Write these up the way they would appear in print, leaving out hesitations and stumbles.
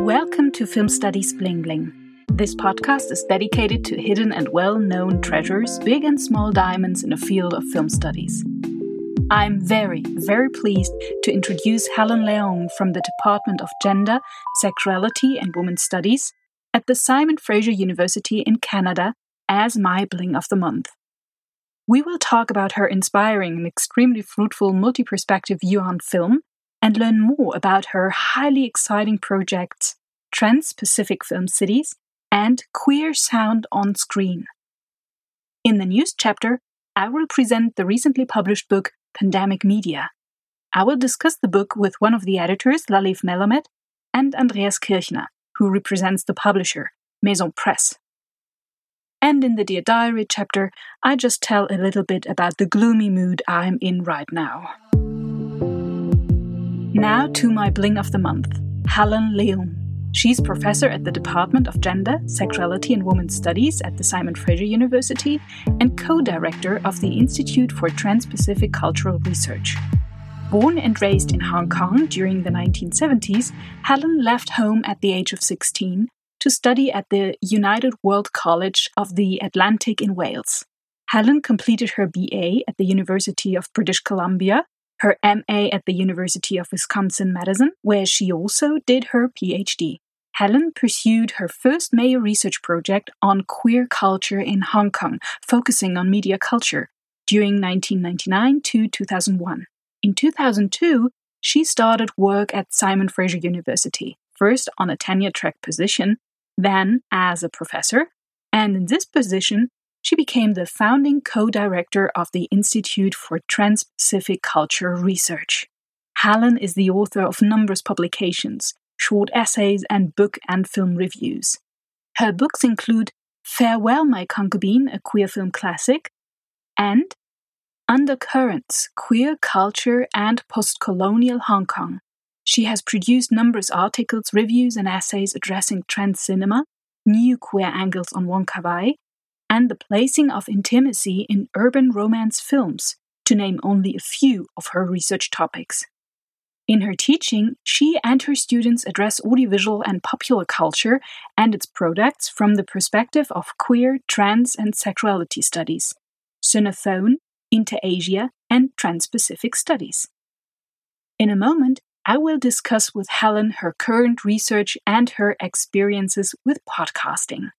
Welcome to Film Studies Bling Bling. This podcast is dedicated to hidden and well-known treasures, big and small diamonds in the field of film studies. I'm very, very pleased to introduce Helen Leung from the Department of Gender, Sexuality and Women's Studies at the Simon Fraser University in Canada as my Bling of the Month. We will talk about her inspiring and extremely fruitful multi-perspective view on film and learn more about her highly exciting projects Trans-Pacific Film Cities and Queer Sound on Screen. In the news chapter, I will present the recently published book Pandemic Media. I will discuss the book with one of the editors, Laliv Melamed, and Andreas Kirchner, who represents the publisher, Meson Press. And in the Dear Diary chapter, I just tell a little bit about the gloomy mood I'm in right now. Now to my Bling of the Month, Helen Leung. She's professor at the Department of Gender, Sexuality and Women's Studies at the Simon Fraser University and co-director of the Institute for Trans-Pacific Cultural Research. Born and raised in Hong Kong during the 1970s, Helen left home at the age of 16 to study at the United World College of the Atlantic in Wales. Helen completed her BA at the University of British Columbia, her MA at the University of Wisconsin-Madison, where she also did her PhD. Helen pursued her first major research project on queer culture in Hong Kong, focusing on media culture, during 1999 to 2001. In 2002, she started work at Simon Fraser University, first on a tenure-track position, then as a professor, and in this position, she became the founding co-director of the Institute for Trans-Pacific Cultural Research. Helen is the author of numerous publications, short essays, and book and film reviews. Her books include Farewell, My Concubine, a queer film classic, and Undercurrents: Queer Culture and Postcolonial Hong Kong. She has produced numerous articles, reviews, and essays addressing trans cinema, new queer angles on Wong Kar, and the placing of intimacy in urban romance films, to name only a few of her research topics. In her teaching, she and her students address audiovisual and popular culture and its products from the perspective of queer, trans, and sexuality studies, Cinephone, Inter-Asia, and Trans-Pacific Studies. In a moment, I will discuss with Helen her current research and her experiences with podcasting.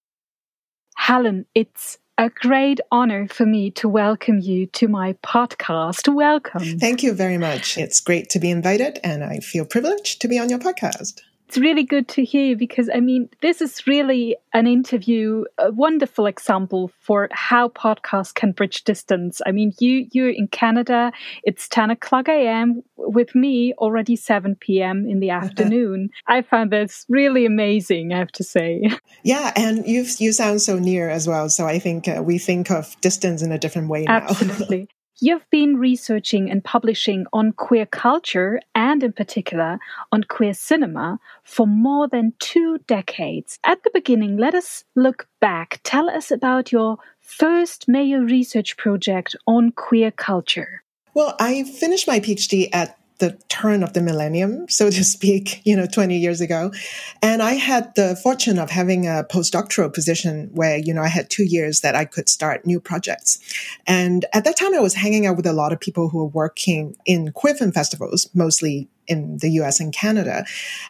Helen, it's a great honor for me to welcome you to my podcast. Welcome. Thank you very much. It's great to be invited, and I feel privileged to be on your podcast. It's really good to hear because, I mean, this is really an interview, a wonderful example for how podcasts can bridge distance. I mean, you're in Canada, it's 10 o'clock a.m., with me already 7 p.m. in the afternoon. I found this really amazing, I have to say. Yeah, and you sound so near as well, so I think we think of distance in a different way now. Absolutely. You've been researching and publishing on queer culture and in particular on queer cinema for more than 2 decades. At the beginning, let us look back. Tell us about your first major research project on queer culture. Well, I finished my PhD at the turn of the millennium, so to speak, 20 years ago. And I had the fortune of having a postdoctoral position where, I had 2 years that I could start new projects. And at that time, I was hanging out with a lot of people who were working in queer film festivals, mostly in the US and Canada.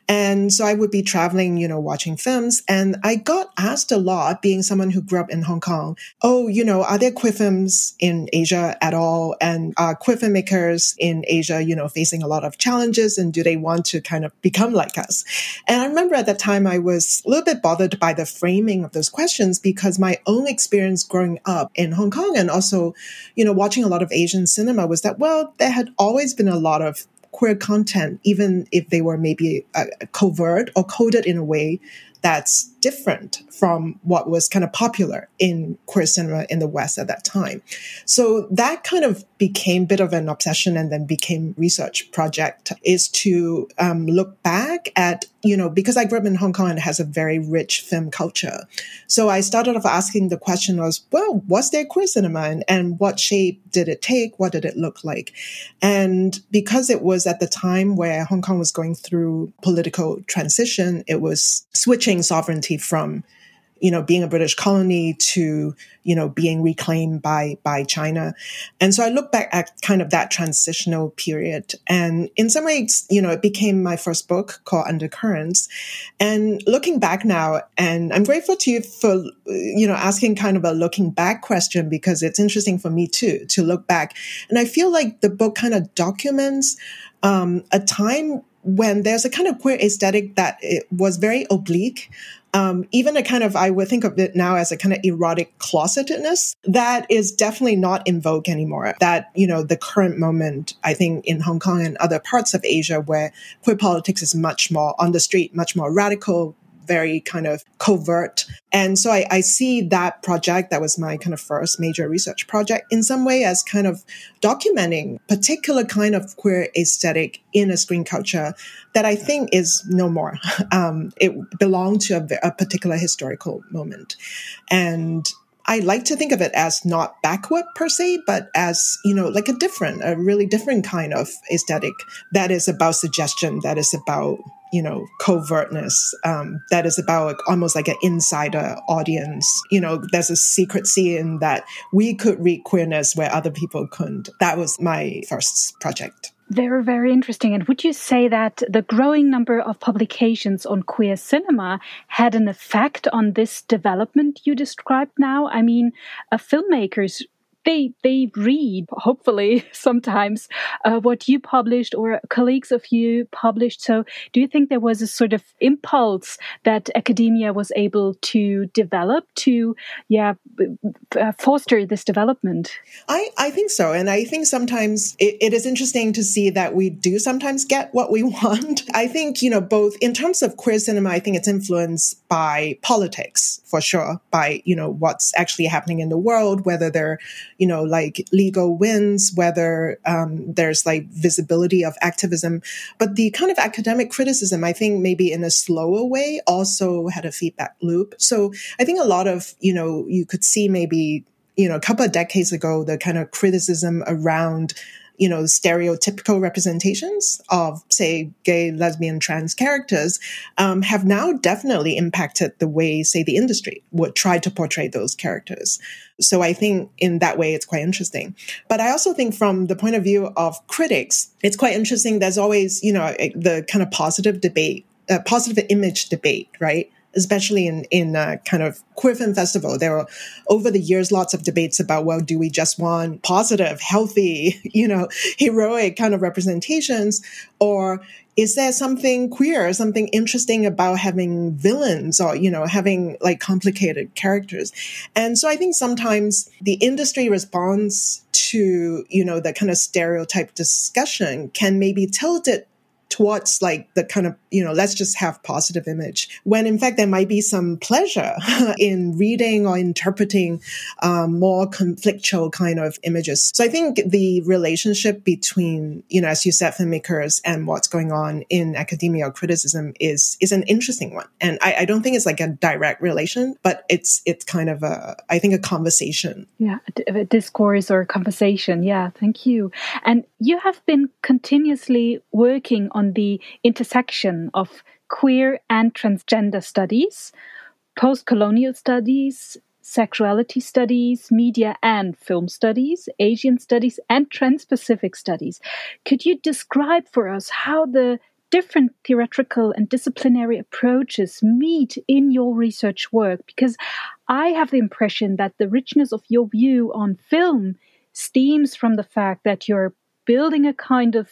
And so I would be traveling, watching films. And I got asked a lot, being someone who grew up in Hong Kong, are there queer films in Asia at all? And are queer filmmakers in Asia, facing a lot of challenges? And do they want to kind of become like us? And I remember at that time, I was a little bit bothered by the framing of those questions because my own experience growing up in Hong Kong and also, watching a lot of Asian cinema was that, well, there had always been a lot of queer content, even if they were maybe covert or coded in a way that's different from what was kind of popular in queer cinema in the West at that time. So that kind of became a bit of an obsession and then became research project, is to look back at you know, because I grew up in Hong Kong and it has a very rich film culture. So I started off asking the question was, well, was there queer cinema and what shape did it take? What did it look like? And because it was at the time where Hong Kong was going through political transition, it was switching sovereignty from, you know, being a British colony to, you know, being reclaimed by China. And so I look back at kind of that transitional period. And in some ways, you know, it became my first book called Undercurrents. And looking back now, and I'm grateful to you for, you know, asking kind of a looking back question, because it's interesting for me too, to look back. And I feel like the book kind of documents a time when there's a kind of queer aesthetic that it was very oblique. Even a kind of, I would think of it now as a kind of erotic closetedness that is definitely not in vogue anymore. That, you know, the current moment, I think in Hong Kong and other parts of Asia where queer politics is much more on the street, much more radical, very kind of covert. And so I see that project, that was my kind of first major research project, in some way as kind of documenting particular kind of queer aesthetic in a screen culture that I think is no more. It belonged to a particular historical moment. And I like to think of it as not backward per se, but as, you know, like a really different kind of aesthetic that is about suggestion, that is about, you know, covertness, that is about almost like an insider audience. You know, there's a secrecy in that we could read queerness where other people couldn't. That was my first project. They're very interesting. And would you say that the growing number of publications on queer cinema had an effect on this development you described now? I mean, filmmakers, they read, hopefully, sometimes what you published or colleagues of you published. So do you think there was a sort of impulse that academia was able to develop to foster this development? I think so. And I think sometimes it is interesting to see that we do sometimes get what we want. I think, you know, both in terms of queer cinema, I think it's influenced by politics, for sure, by, you know, what's actually happening in the world, whether they're, you know, like legal wins, whether there's like visibility of activism. But the kind of academic criticism, I think maybe in a slower way, also had a feedback loop. So I think a lot of, you know, you could see maybe, you know, a couple of decades ago, the kind of criticism around, you know, stereotypical representations of, say, gay, lesbian, trans characters have now definitely impacted the way, say, the industry would try to portray those characters. So I think in that way, it's quite interesting. But I also think from the point of view of critics, it's quite interesting. There's always, you know, the kind of positive debate, positive image debate, right? Especially in kind of queer film festival, there were over the years lots of debates about, well, do we just want positive, healthy, you know, heroic kind of representations, or is there something queer, something interesting about having villains or, you know, having like complicated characters? And so I think sometimes the industry response to, you know, the kind of stereotype discussion can maybe tilt it towards like the kind of, you know, let's just have positive image, when in fact there might be some pleasure in reading or interpreting more conflictual kind of images. So I think the relationship between, you know, as you said, filmmakers and what's going on in academia or criticism is an interesting one. And I don't think it's like a direct relation, but it's kind of a, I think, a conversation. Yeah, a discourse or a conversation. Yeah, thank you. And you have been continuously working on the intersection of queer and transgender studies, postcolonial studies, sexuality studies, media and film studies, Asian studies, and Trans-Pacific Studies. Could you describe for us how the different theoretical and disciplinary approaches meet in your research work? Because I have the impression that the richness of your view on film stems from the fact that you're building a kind of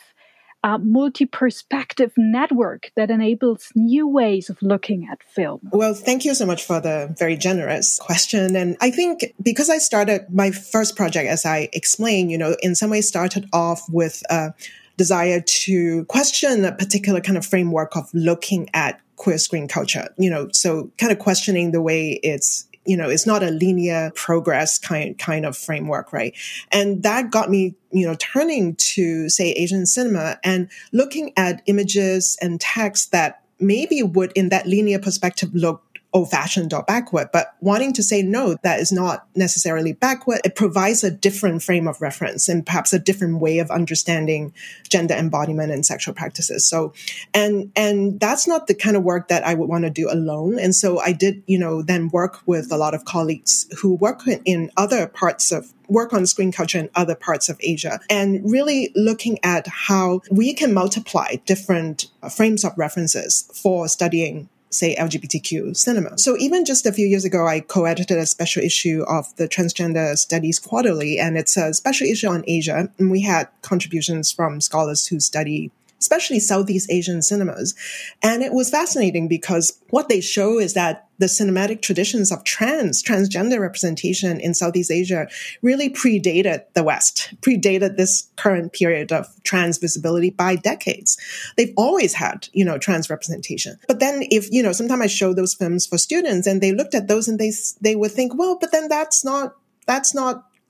a multi-perspective network that enables new ways of looking at film. Well, thank you so much for the very generous question. And I think because I started my first project, as I explained, you know, in some ways started off with a desire to question a particular kind of framework of looking at queer screen culture, you know, so kind of questioning the way it's, you know, it's not a linear progress kind of framework, right? And that got me, you know, turning to, say, Asian cinema and looking at images and texts that maybe would in that linear perspective look old-fashioned or backward, but wanting to say, no, that is not necessarily backward. It provides a different frame of reference and perhaps a different way of understanding gender embodiment and sexual practices. So, and that's not the kind of work that I would want to do alone. And so I did, then work with a lot of colleagues who work in other parts of work on screen culture in other parts of Asia, and really looking at how we can multiply different frames of references for studying, say, LGBTQ cinema. So even just a few years ago, I co-edited a special issue of the Transgender Studies Quarterly, and it's a special issue on Asia. And we had contributions from scholars who study especially Southeast Asian cinemas. And it was fascinating because what they show is that the cinematic traditions of transgender representation in Southeast Asia really predated the West, predated this current period of trans visibility by decades. They've always had, trans representation. But then if, sometimes I show those films for students and they looked at those and they would think, well, but then that's not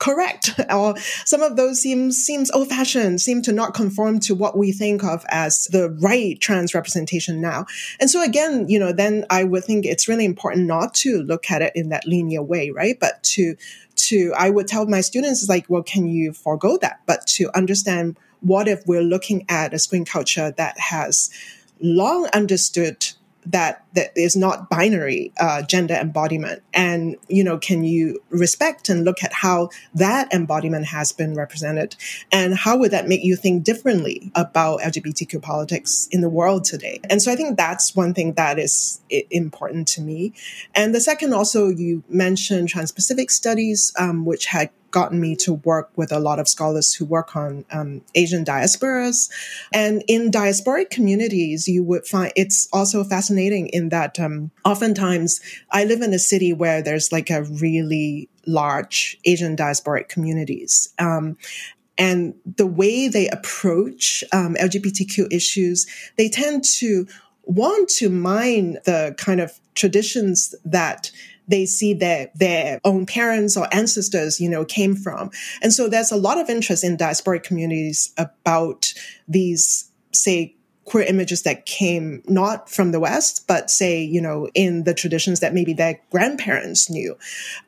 correct, or some of those seems old-fashioned, seem to not conform to what we think of as the right trans representation now. And so again, then I would think it's really important not to look at it in that linear way, right? But I would tell my students, it's like, well, can you forego that? But to understand, what if we're looking at a screen culture that has long understood that is not binary gender embodiment, and can you respect and look at how that embodiment has been represented, and how would that make you think differently about LGBTQ politics in the world today? And so I think that's one thing that is important to me. And the second, also you mentioned Trans-Pacific Studies, which had gotten me to work with a lot of scholars who work on Asian diasporas. And in diasporic communities, you would find it's also fascinating in that oftentimes I live in a city where there's like a really large Asian diasporic communities. And the way they approach LGBTQ issues, they tend to want to mine the kind of traditions that they see their own parents or ancestors, came from. And so there's a lot of interest in diasporic communities about these, say, queer images that came not from the West, but say, in the traditions that maybe their grandparents knew.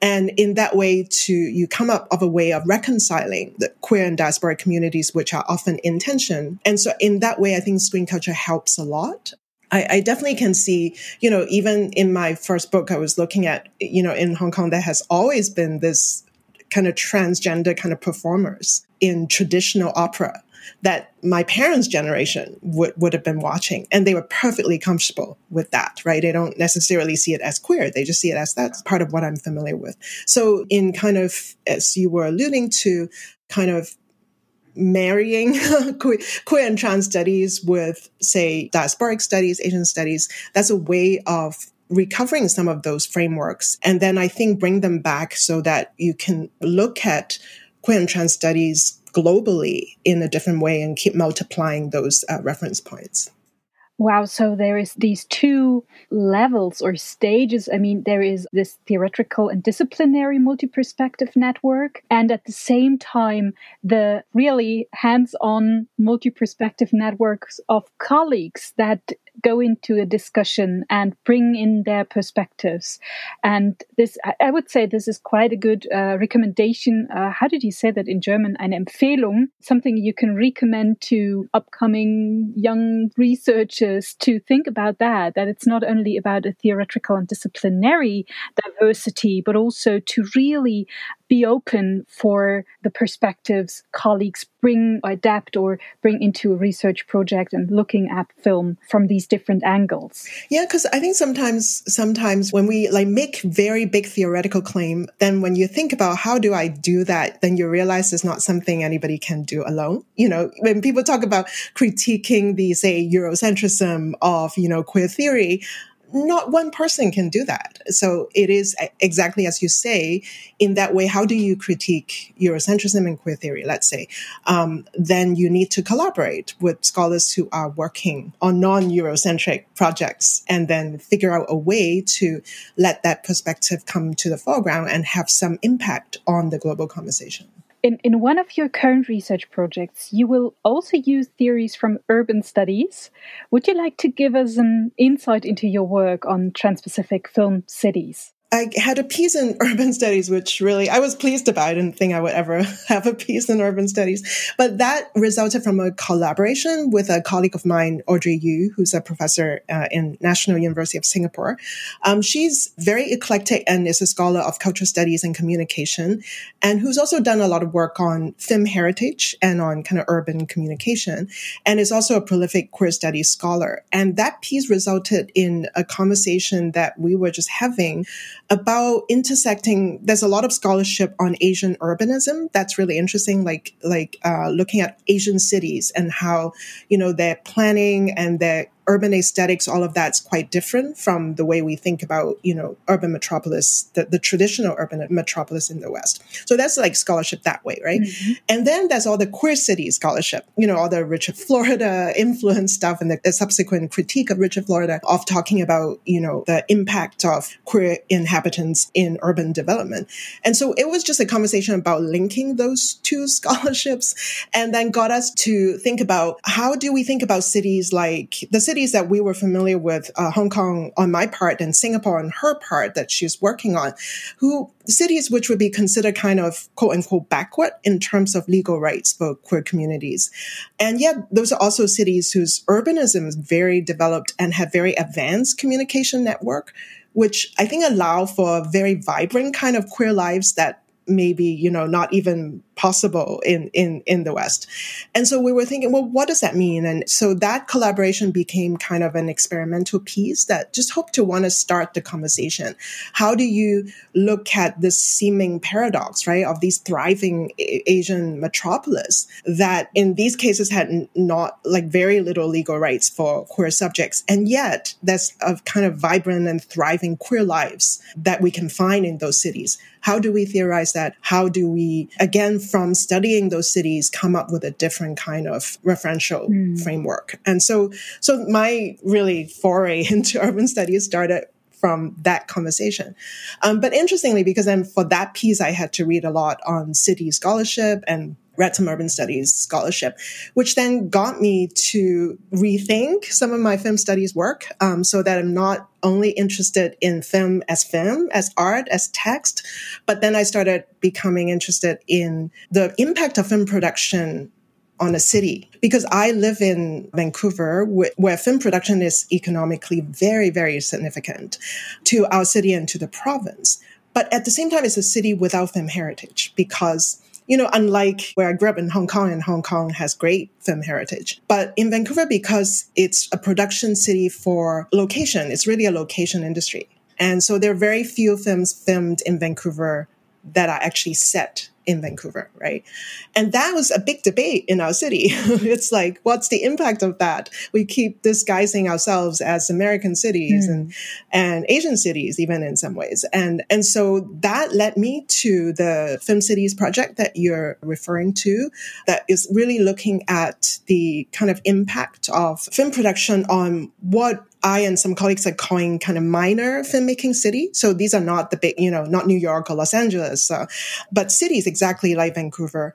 And in that way, you come up with a way of reconciling the queer and diasporic communities, which are often in tension. And so in that way, I think screen culture helps a lot. I definitely can see, even in my first book, I was looking at, in Hong Kong, there has always been this kind of transgender kind of performers in traditional opera that my parents' generation would have been watching. And they were perfectly comfortable with that, right? They don't necessarily see it as queer. They just see it as that's part of what I'm familiar with. So in kind of, as you were alluding to, kind of marrying queer and trans studies with, say, diasporic studies, Asian studies, that's a way of recovering some of those frameworks. And then I think bring them back so that you can look at queer and trans studies globally in a different way and keep multiplying those reference points. Wow. So there is these two levels or stages. I mean, there is this theoretical and disciplinary multi-perspective network. And at the same time, the really hands-on multi-perspective networks of colleagues that go into a discussion and bring in their perspectives. And this, I would say this is quite a good recommendation. How did you say that in German? Eine Empfehlung, something you can recommend to upcoming young researchers to think about that it's not only about a theoretical and disciplinary diversity, but also to really be open for the perspectives colleagues bring, adapt, or bring into a research project and looking at film from these different angles. Yeah, because I think sometimes when we make very big theoretical claim, then when you think about how do I do that, then you realize it's not something anybody can do alone. When people talk about critiquing the, say, Eurocentrism of, queer theory, not one person can do that. So it is exactly as you say, in that way, how do you critique Eurocentrism and queer theory, let's say? Then you need to collaborate with scholars who are working on non-Eurocentric projects and then figure out a way to let that perspective come to the foreground and have some impact on the global conversation. In one of your current research projects, you will also use theories from urban studies. Would you like to give us an insight into your work on Trans-Pacific Film Cities? I had a piece in urban studies, which really I was pleased about. I didn't think I would ever have a piece in urban studies. But that resulted from a collaboration with a colleague of mine, Audrey Yu, who's a professor in National University of Singapore. She's very eclectic and is a scholar of cultural studies and communication, and who's also done a lot of work on film heritage and on kind of urban communication, and is also a prolific queer studies scholar. And that piece resulted in a conversation that we were just having about intersecting. There's a lot of scholarship on Asian urbanism that's really interesting, like looking at Asian cities and how, you know, their planning and their urban aesthetics, all of that's quite different from the way we think about, you know, urban metropolis, the traditional urban metropolis in the West. So that's like scholarship that way, right? Mm-hmm. And then there's all the queer city scholarship, you know, all the Richard Florida influence stuff and the subsequent critique of Richard Florida of talking about, you know, the impact of queer inhabitants in urban development. And so it was just a conversation about linking those two scholarships, and then got us to think about how do we think about cities like the cities that we were familiar with, Hong Kong on my part and Singapore on her part that she's working on, cities which would be considered kind of quote unquote backward in terms of legal rights for queer communities. And yet those are also cities whose urbanism is very developed and have very advanced communication network, which I think allow for very vibrant kind of queer lives that maybe, you know, not even possible in the West. And so we were thinking, well, what does that mean? And so that collaboration became kind of an experimental piece that just hoped to want to start the conversation. How do you look at this seeming paradox, right, of these thriving Asian metropolis that in these cases had not, like, very little legal rights for queer subjects. And yet there's a kind of vibrant and thriving queer lives that we can find in those cities. How do we theorize that? How do we, again, from studying those cities, come up with a different kind of referential framework? And so my really foray into urban studies started from that conversation. But interestingly, because then for that piece, I had to read a lot on city scholarship and read some urban studies scholarship, which then got me to rethink some of my film studies work so that I'm not only interested in film, as art, as text, but then I started becoming interested in the impact of film production on a city. Because I live in Vancouver, where film production is economically very, very significant to our city and to the province. But at the same time, it's a city without film heritage because, you know, unlike where I grew up in Hong Kong, and Hong Kong has great film heritage. But in Vancouver, because it's a production city for location, it's really a location industry. And so there are very few films filmed in Vancouver that are actually set in Vancouver, right? And that was a big debate in our city. It's like, what's the impact of that? We keep disguising ourselves as American cities and Asian cities, even in some ways. And so that led me to the Film Cities project that you're referring to, that is really looking at the kind of impact of film production on what I and some colleagues are calling kind of minor filmmaking city. So these are not the big, you know, not New York or Los Angeles, but cities exactly like Vancouver,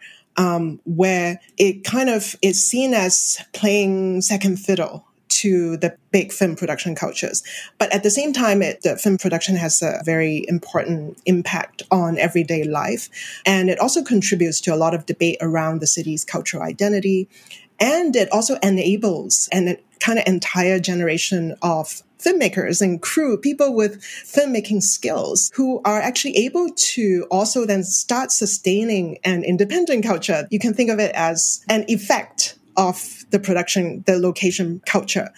where it kind of is seen as playing second fiddle to the big film production cultures. But at the same time, the film production has a very important impact on everyday life. And it also contributes to a lot of debate around the city's cultural identity. And it also enables an kind of entire generation of filmmakers and crew, people with filmmaking skills who are actually able to also then start sustaining an independent culture. You can think of it as an effect of the production, the location culture.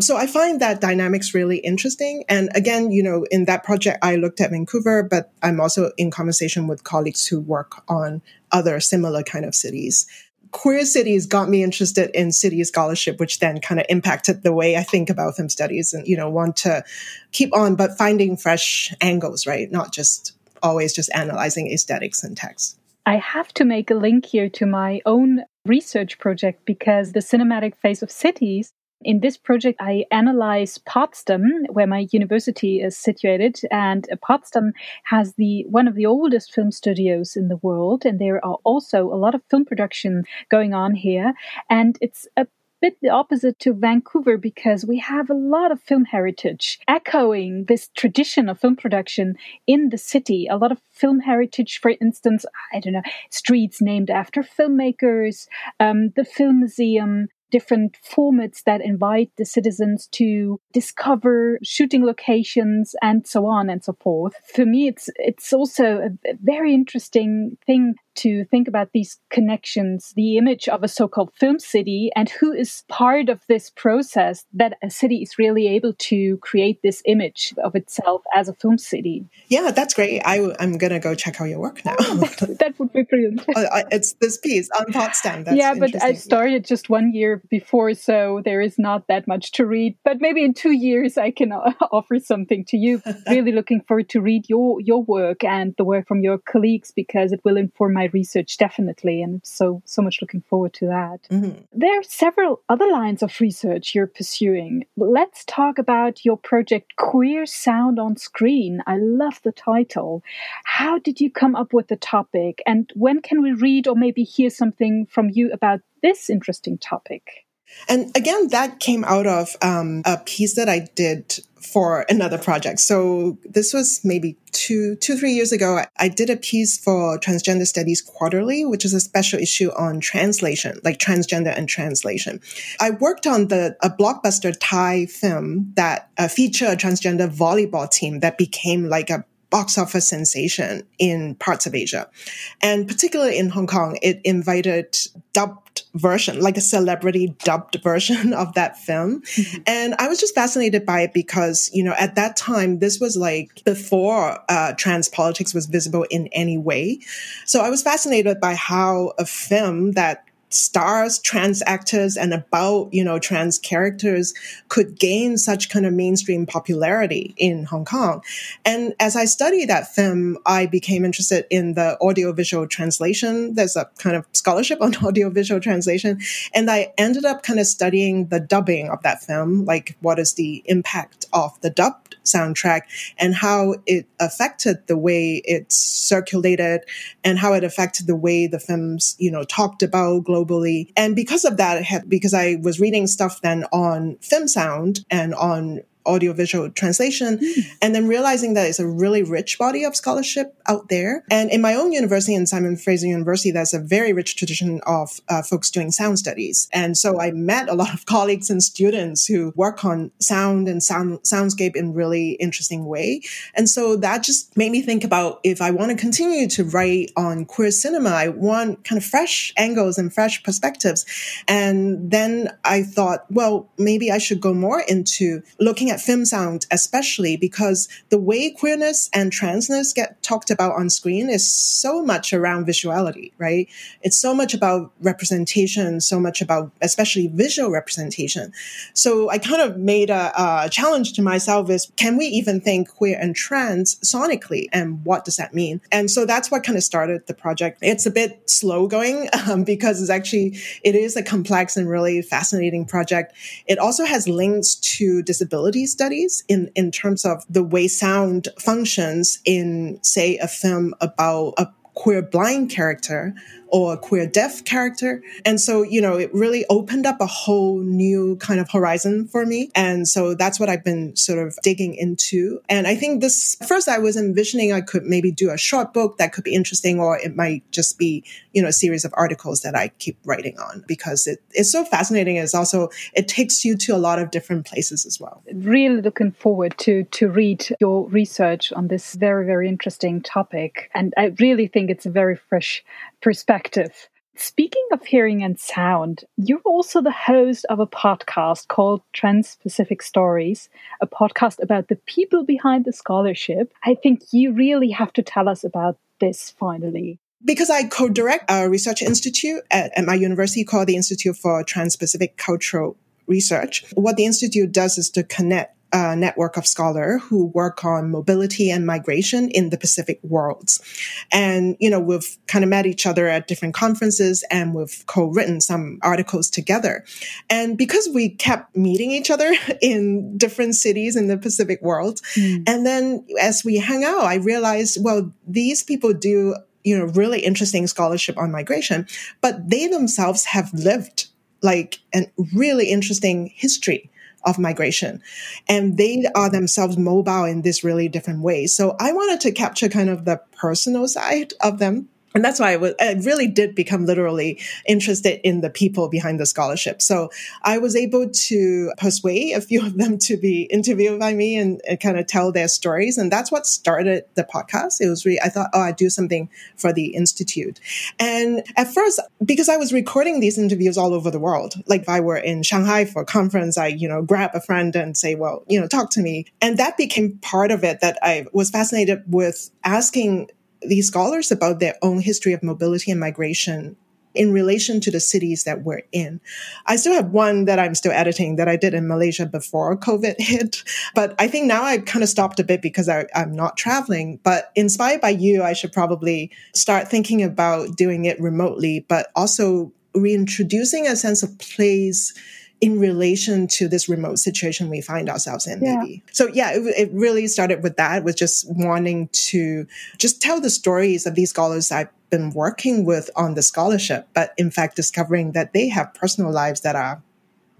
So I find that dynamics really interesting. And again, you know, in that project, I looked at Vancouver, but I'm also in conversation with colleagues who work on other similar kind of cities. Queer cities got me interested in city scholarship, which then kind of impacted the way I think about film studies and, you know, want to keep on, but finding fresh angles, right? Not just always just analyzing aesthetics and text. I have to make a link here to my own research project because the cinematic face of cities In this project, I analyze Potsdam, where my university is situated. And Potsdam has one of the oldest film studios in the world. And there are also a lot of film production going on here. And it's a bit the opposite to Vancouver because we have a lot of film heritage echoing this tradition of film production in the city. A lot of film heritage, for instance, I don't know, streets named after filmmakers, the film museum, different formats that invite the citizens to discover shooting locations and so on and so forth. For me, it's also a very interesting thing to think about these connections, the image of a so-called film city and who is part of this process that a city is really able to create this image of itself as a film city. Yeah, that's great. I'm going to go check out your work now. That would be brilliant. It's this piece on Potsdam. That's but I started just 1 year before, so there is not that much to read. But maybe in 2 years, I can offer something to you. Really looking forward to read your work and the work from your colleagues because it will inform my research, definitely, and so much looking forward to that. Mm-hmm. There are several other lines of research you're pursuing. Let's talk about your project Queer Sound on Screen. I love the title. How did you come up with the topic, and when can we read or maybe hear something from you about this interesting topic? And again, that came out of a piece that I did for another project. So this was maybe two, 3 years ago. I did a piece for Transgender Studies Quarterly, which is a special issue on translation, like transgender and translation. I worked on a blockbuster Thai film that featured a transgender volleyball team that became like a box office sensation in parts of Asia. And particularly in Hong Kong, it invited dubbed version, like a celebrity dubbed version of that film. Mm-hmm. And I was just fascinated by it because, you know, at that time, this was like before trans politics was visible in any way. So I was fascinated by how a film that stars trans actors and about, you know, trans characters could gain such kind of mainstream popularity in Hong Kong. And as I studied that film, I became interested in the audiovisual translation. There's a kind of scholarship on audiovisual translation. And I ended up kind of studying the dubbing of that film, like what is the impact of the dubbed soundtrack and how it affected the way it circulated and how it affected the way the films, you know, talked about globally. And because of that, because I was reading stuff then on film sound and on audiovisual translation, and then realizing that it's a really rich body of scholarship out there. And in my own university, in Simon Fraser University, there's a very rich tradition of folks doing sound studies. And so I met a lot of colleagues and students who work on sound and soundscape in really interesting way. And so that just made me think about if I want to continue to write on queer cinema, I want kind of fresh angles and fresh perspectives. And then I thought, well, maybe I should go more into looking at film sound, especially because the way queerness and transness get talked about on screen is so much around visuality, right? It's so much about representation, so much about especially visual representation. So I kind of made a challenge to myself is, can we even think queer and trans sonically? And what does that mean? And so that's what kind of started the project. It's a bit slow going because it is a complex and really fascinating project. It also has links to disability studies in terms of the way sound functions in, say, a film about a queer blind character or a queer deaf character. And so, you know, it really opened up a whole new kind of horizon for me. And so that's what I've been sort of digging into. And I think first I was envisioning I could maybe do a short book that could be interesting, or it might just be, you know, a series of articles that I keep writing on because it's so fascinating. It's also, it takes you to a lot of different places as well. Really looking forward to read your research on this very, very interesting topic. And I really think it's a very fresh perspective. Speaking of hearing and sound, you're also the host of a podcast called Trans-Pacific Stories, a podcast about the people behind the scholarship. I think you really have to tell us about this finally. Because I co-direct a research institute at my university called the Institute for Trans-Pacific Cultural Research. What the institute does is to connect network of scholars who work on mobility and migration in the Pacific worlds. And, you know, we've kind of met each other at different conferences and we've co-written some articles together. And because we kept meeting each other in different cities in the Pacific world, and then as we hang out, I realized, well, these people do, you know, really interesting scholarship on migration, but they themselves have lived like a really interesting history of migration. And they are themselves mobile in this really different way. So I wanted to capture kind of the personal side of them. And that's why I really did become literally interested in the people behind the scholarship. So I was able to persuade a few of them to be interviewed by me and kind of tell their stories. And that's what started the podcast. It was really, I thought, oh, I'd do something for the Institute. And at first, because I was recording these interviews all over the world, like if I were in Shanghai for a conference, I, you know, grab a friend and say, well, you know, talk to me. And that became part of it, that I was fascinated with asking these scholars about their own history of mobility and migration in relation to the cities that we're in. I still have one that I'm still editing that I did in Malaysia before COVID hit, but I think now I kind of stopped a bit because I'm not traveling. But inspired by you, I should probably start thinking about doing it remotely, but also reintroducing a sense of place in relation to this remote situation we find ourselves in, maybe. So yeah, it really started with that, with just wanting to just tell the stories of these scholars I've been working with on the scholarship, but in fact discovering that they have personal lives that are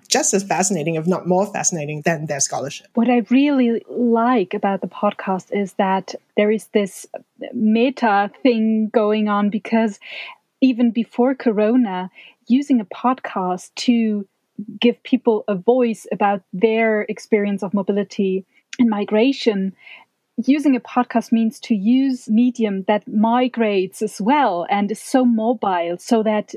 just as fascinating, if not more fascinating, than their scholarship. What I really like about the podcast is that there is this meta thing going on, because even before Corona, using a podcast to give people a voice about their experience of mobility and migration. Using a podcast means to use medium that migrates as well and is so mobile so that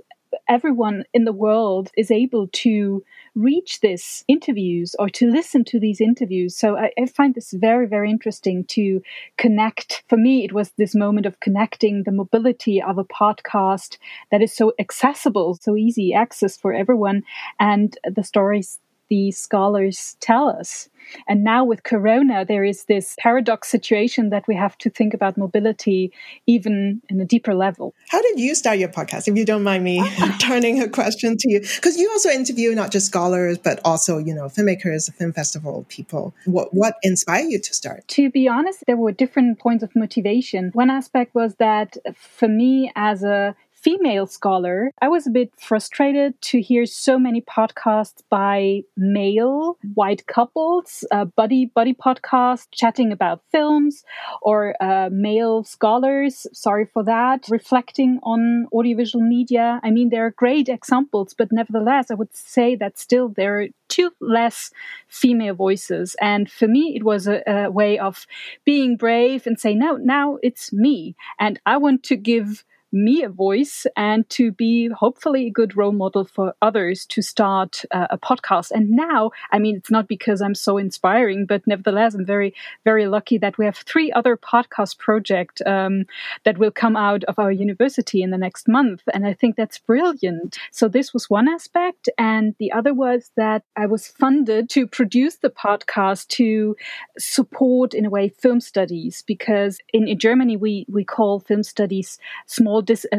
everyone in the world is able to reach these interviews or to listen to these interviews. So I find this very, very interesting to connect. For me, it was this moment of connecting the mobility of a podcast that is so accessible, so easy access for everyone, and the stories the scholars tell us. And now with Corona, there is this paradox situation that we have to think about mobility even in a deeper level. How did you start your podcast, if you don't mind me turning a question to you? Because you also interview not just scholars, but also, you know, filmmakers, film festival people. What inspired you to start? To be honest, there were different points of motivation. One aspect was that for me as a female scholar, I was a bit frustrated to hear so many podcasts by male white couples, buddy podcasts chatting about films, or male scholars, sorry for that, reflecting on audiovisual media. I mean, there are great examples, but nevertheless, I would say that still there are too less female voices. And for me, it was a way of being brave and say, no, now it's me. And I want to give me a voice and to be hopefully a good role model for others to start a podcast. And now, I mean, it's not because I'm so inspiring, but nevertheless, I'm very, very lucky that we have 3 other podcast projects that will come out of our university in the next month. And I think that's brilliant. So this was one aspect. And the other was that I was funded to produce the podcast to support, in a way, film studies, because in Germany, we call film studies a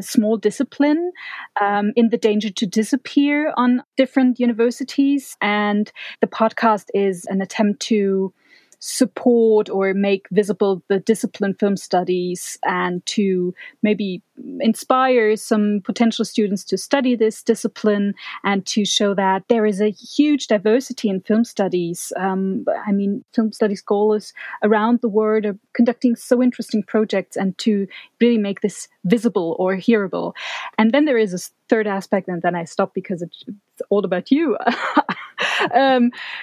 small discipline, in the danger to disappear on different universities. And the podcast is an attempt to support or make visible the discipline film studies and to maybe inspire some potential students to study this discipline and to show that there is a huge diversity in film studies. I mean, film studies scholars around the world are conducting so interesting projects, and to really make this visible or hearable. And then there is a third aspect, and then I stop because it's all about you,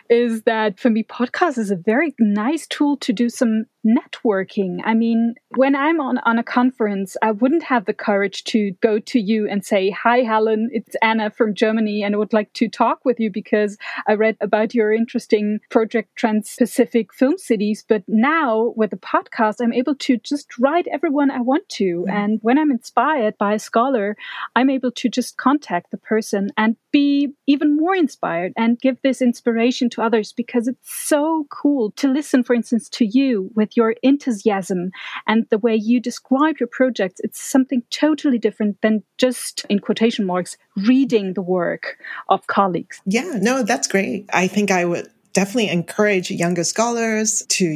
is that for me, podcast is a very nice tool to do some networking. I mean, when I'm on a conference, I wouldn't have the courage to go to you and say, hi, Helen, it's Anna from Germany, and I would like to talk with you because I read about your interesting project Trans-Pacific Film Cities. But now with the podcast, I'm able to just write everyone I want to. Mm-hmm. And when I'm inspired by a scholar, I'm able to just contact the person and be even more inspired and give this inspiration to others, because it's so cool to listen, for instance, to you with your enthusiasm and the way you describe your projects. It's something totally different than just, in quotation marks, reading the work of colleagues. Yeah, no, that's great. I think I would definitely encourage younger scholars to,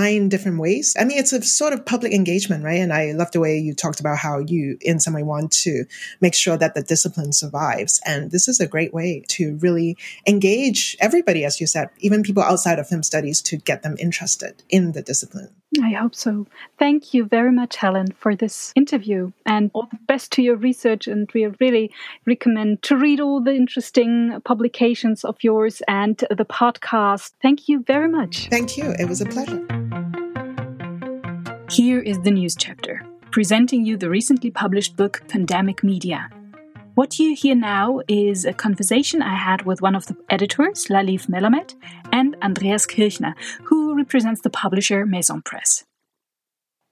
find different ways. I mean, it's a sort of public engagement, right? And I love the way you talked about how you, in some way, want to make sure that the discipline survives. And this is a great way to really engage everybody, as you said, even people outside of film studies, to get them interested in the discipline. I hope so. Thank you very much, Helen, for this interview, and all the best to your research. And we really recommend to read all the interesting publications of yours and the podcast. Thank you very much. Thank you. It was a pleasure. Here is the news chapter, presenting you the recently published book, Pandemic Media. What you hear now is a conversation I had with one of the editors, Laliv Melamed, and Andreas Kirchner, who represents the publisher Meson Press.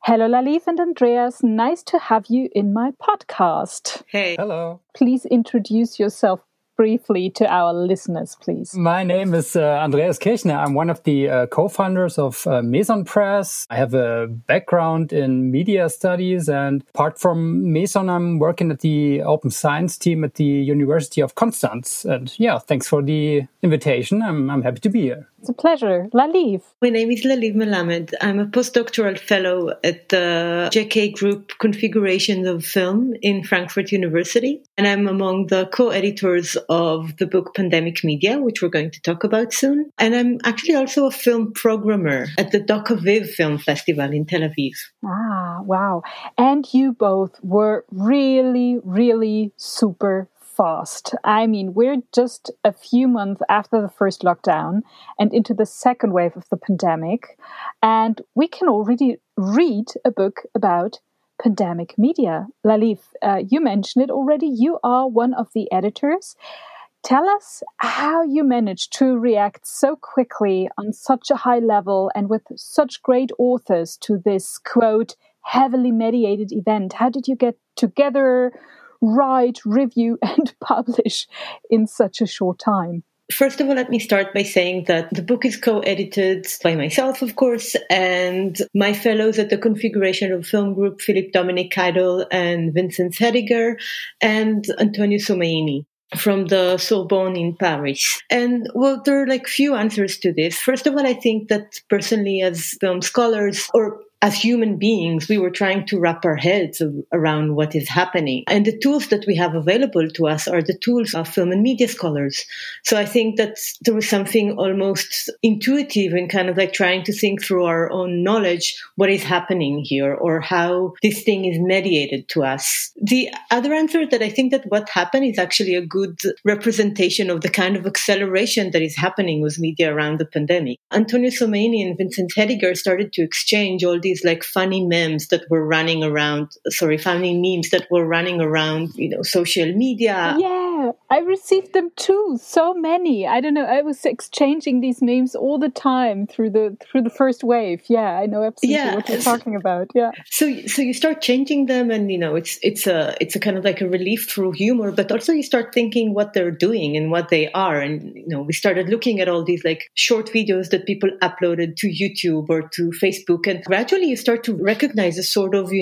Hello, Laliv and Andreas. Nice to have you in my podcast. Hey. Hello. Please introduce yourself briefly to our listeners, please. My name is Andreas Kirchner. I'm one of the co-founders of Meson Press. I have a background in media studies, and apart from Meson, I'm working at the open science team at the University of Konstanz. And yeah, thanks for the invitation. I'm happy to be here. It's a pleasure. Laliv. My name is Laliv Melamed. I'm a postdoctoral fellow at the JK Group Configuration of Film in Frankfurt University. And I'm among the co-editors of the book Pandemic Media, which we're going to talk about soon. And I'm actually also a film programmer at the DocaViv Film Festival in Tel Aviv. Ah, wow. And you both were really, really super fast. I mean, we're just a few months after the first lockdown and into the second wave of the pandemic, and we can already read a book about pandemic media. Laliv, you mentioned it already. You are one of the editors. Tell us how you managed to react so quickly on such a high level and with such great authors to this, quote, heavily mediated event. How did you get together, write, review, and publish in such a short time? First of all, let me start by saying that the book is co-edited by myself, of course, and my fellows at the Configuration of Film Group, Philippe Dominic Keidel and Vincent Hediger, and Antonio Somaini from the Sorbonne in Paris. And well, there are few answers to this. First of all, I think that personally as film scholars or as human beings, we were trying to wrap our heads around what is happening. And the tools that we have available to us are the tools of film and media scholars. So I think that there was something almost intuitive in trying to think through our own knowledge, what is happening here or how this thing is mediated to us. The other answer that I think that what happened is actually a good representation of the kind of acceleration that is happening with media around the pandemic. Antonio Somaini and Vincent Hediger started to exchange all these funny memes that were running around, social media. Yeah, I received them too. So many. I don't know. I was exchanging these memes all the time through the first wave. Yeah, I know absolutely what you're talking about. Yeah. So you start changing them, and it's a a relief through humor, but also you start thinking what they're doing and what they are, and we started looking at all these short videos that people uploaded to YouTube or to Facebook, and gradually you start to recognize a sort of,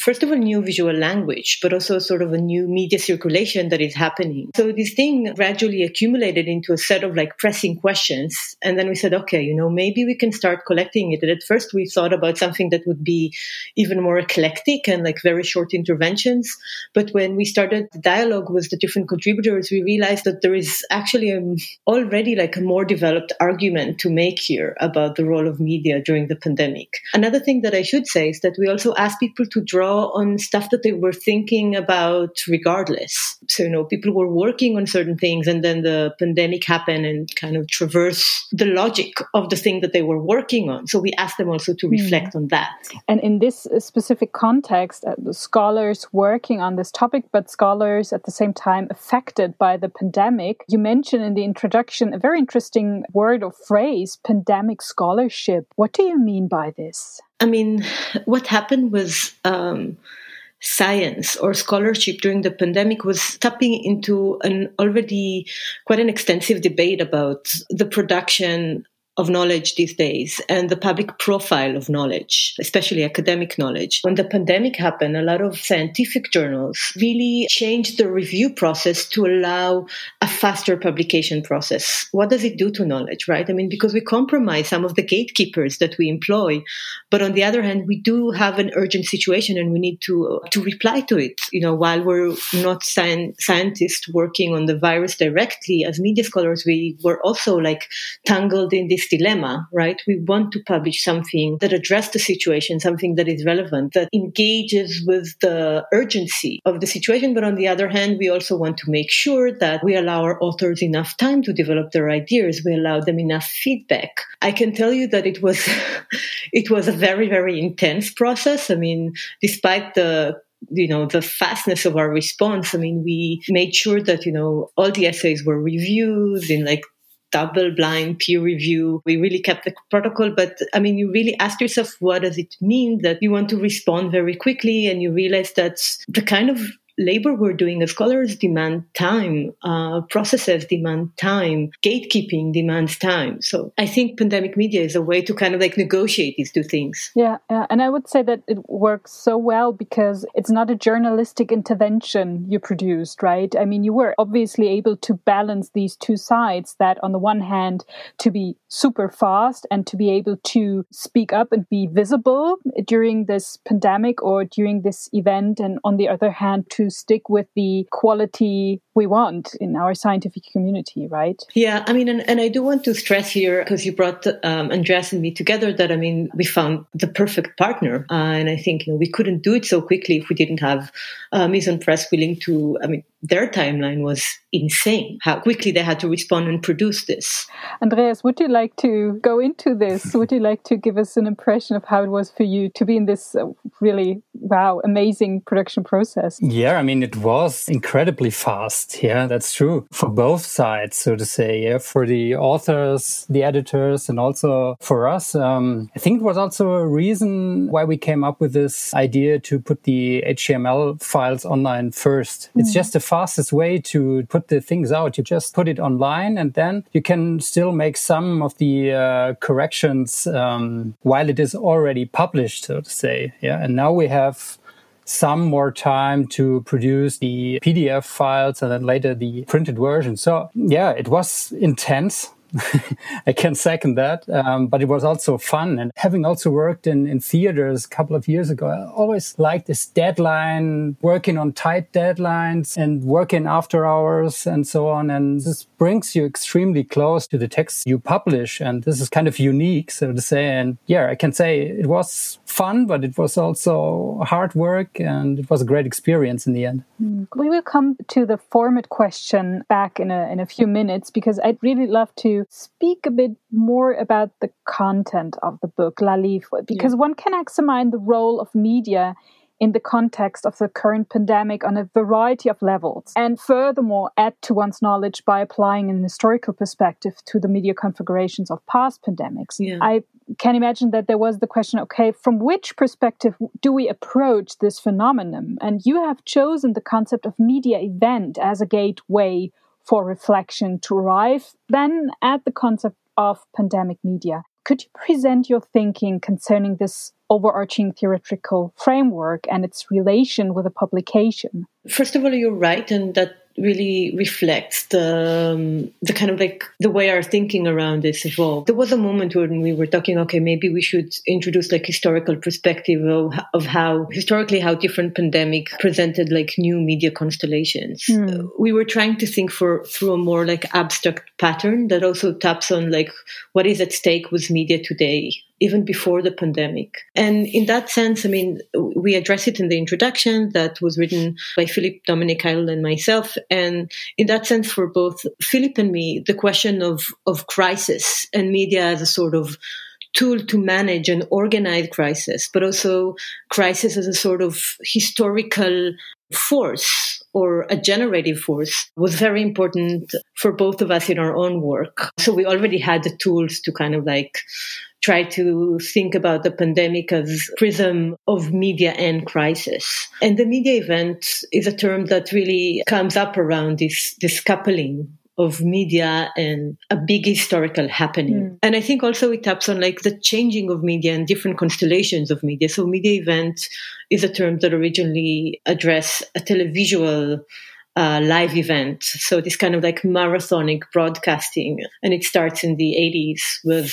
first of all, new visual language, but also sort of a new media circulation that is happening. So this thing gradually accumulated into a set of pressing questions. And then we said, okay, maybe we can start collecting it. And at first we thought about something that would be even more eclectic and very short interventions. But when we started the dialogue with the different contributors, we realized that there is actually already a more developed argument to make here about the role of media during the pandemic. Another thing that I should say is that we also asked people to draw on stuff that they were thinking about regardless. So, people were working on certain things and then the pandemic happened and traverse the logic of the thing that they were working on. So we asked them also to reflect on that. And in this specific context, the scholars working on this topic, but scholars at the same time affected by the pandemic, you mentioned in the introduction a very interesting word or phrase, pandemic scholarship. What do you mean by this? I mean, what happened was science or scholarship during the pandemic was tapping into an already quite an extensive debate about the production of knowledge these days and the public profile of knowledge, especially academic knowledge. When the pandemic happened, a lot of scientific journals really changed the review process to allow a faster publication process. What does it do to knowledge, right? I mean, because we compromise some of the gatekeepers that we employ, but on the other hand, we do have an urgent situation and we need to reply to it. You know, while we're not scientists working on the virus directly, as media scholars, we were also like tangled in this dilemma, right? We want to publish something that addresses the situation, something that is relevant, that engages with the urgency of the situation. But on the other hand, we also want to make sure that we allow our authors enough time to develop their ideas. We allow them enough feedback. I can tell you that it was a very, very intense process. I mean, despite the fastness of our response, I mean, we made sure that, you know, all the essays were reviewed in like double-blind peer review. We really kept the protocol, but I mean, you really ask yourself, what does it mean that you want to respond very quickly? And you realize that the kind of labor we're doing as scholars demand time, processes demand time, gatekeeping demands time. So I think pandemic media is a way to kind of like negotiate these two things. Yeah. And I would say that it works so well because it's not a journalistic intervention you produced, right? I mean, you were obviously able to balance these two sides, that on the one hand, to be super fast and to be able to speak up and be visible during this pandemic or during this event. And on the other hand, to stick with the quality we want in our scientific community, right? Yeah, I mean, and I do want to stress here, because you brought Andreas and me together, that, I mean, we found the perfect partner. And I think, you know, we couldn't do it so quickly if we didn't have Meson Press willing to, I mean, their timeline was insane, how quickly they had to respond and produce this. Andreas, would you like to go into this? Would you like to give us an impression of how it was for you to be in this really, wow, amazing production process? Yeah, I mean, it was incredibly fast. Yeah, that's true. For both sides, so to say, yeah, for the authors, the editors, and also for us. I think it was also a reason why we came up with this idea to put the HTML files online first. It's just a fastest way to put the things out. You just put it online and then you can still make some of the corrections while it is already published, so to say. Yeah, and now we have some more time to produce the PDF files and then later the printed version. So yeah, it was intense. I can second that. But it was also fun. And having also worked in theaters a couple of years ago, I always liked this deadline, working on tight deadlines and working after hours and so on. And this brings you extremely close to the text you publish. And this is kind of unique, so to say. And yeah, I can say it was fun, but it was also hard work. And it was a great experience in the end. We will come to the format question back in a few minutes, because I'd really love to speak a bit more about the content of the book, Laliv, because one can examine the role of media in the context of the current pandemic on a variety of levels, and furthermore add to one's knowledge by applying an historical perspective to the media configurations of past pandemics. Yeah. I can imagine that there was the question, okay, from which perspective do we approach this phenomenon? And you have chosen the concept of media event as a gateway for reflection to arrive then at the concept of pandemic media. Could you present your thinking concerning this overarching theoretical framework and its relation with a publication? First of all, you're right, and that really reflects the kind of like the way our thinking around this evolved. There was a moment when we were talking, okay, maybe we should introduce like historical perspective of how historically how different pandemic presented like new media constellations. We were trying to think through a more like abstract pattern that also taps on like what is at stake with media today, even before the pandemic. And in that sense, I mean, we address it in the introduction that was written by Philippe Dominic Keidel and myself. And in that sense, for both Philippe and me, the question of crisis and media as a sort of tool to manage and organize crisis, but also crisis as a sort of historical force or a generative force was very important for both of us in our own work. So we already had the tools to kind of like try to think about the pandemic as prism of media and crisis. And the media event is a term that really comes up around this coupling of media and a big historical happening. And I think also it taps on like the changing of media and different constellations of media. So media event is a term that originally addressed a televisual live event. So this kind of like marathonic broadcasting. And it starts in the 80s with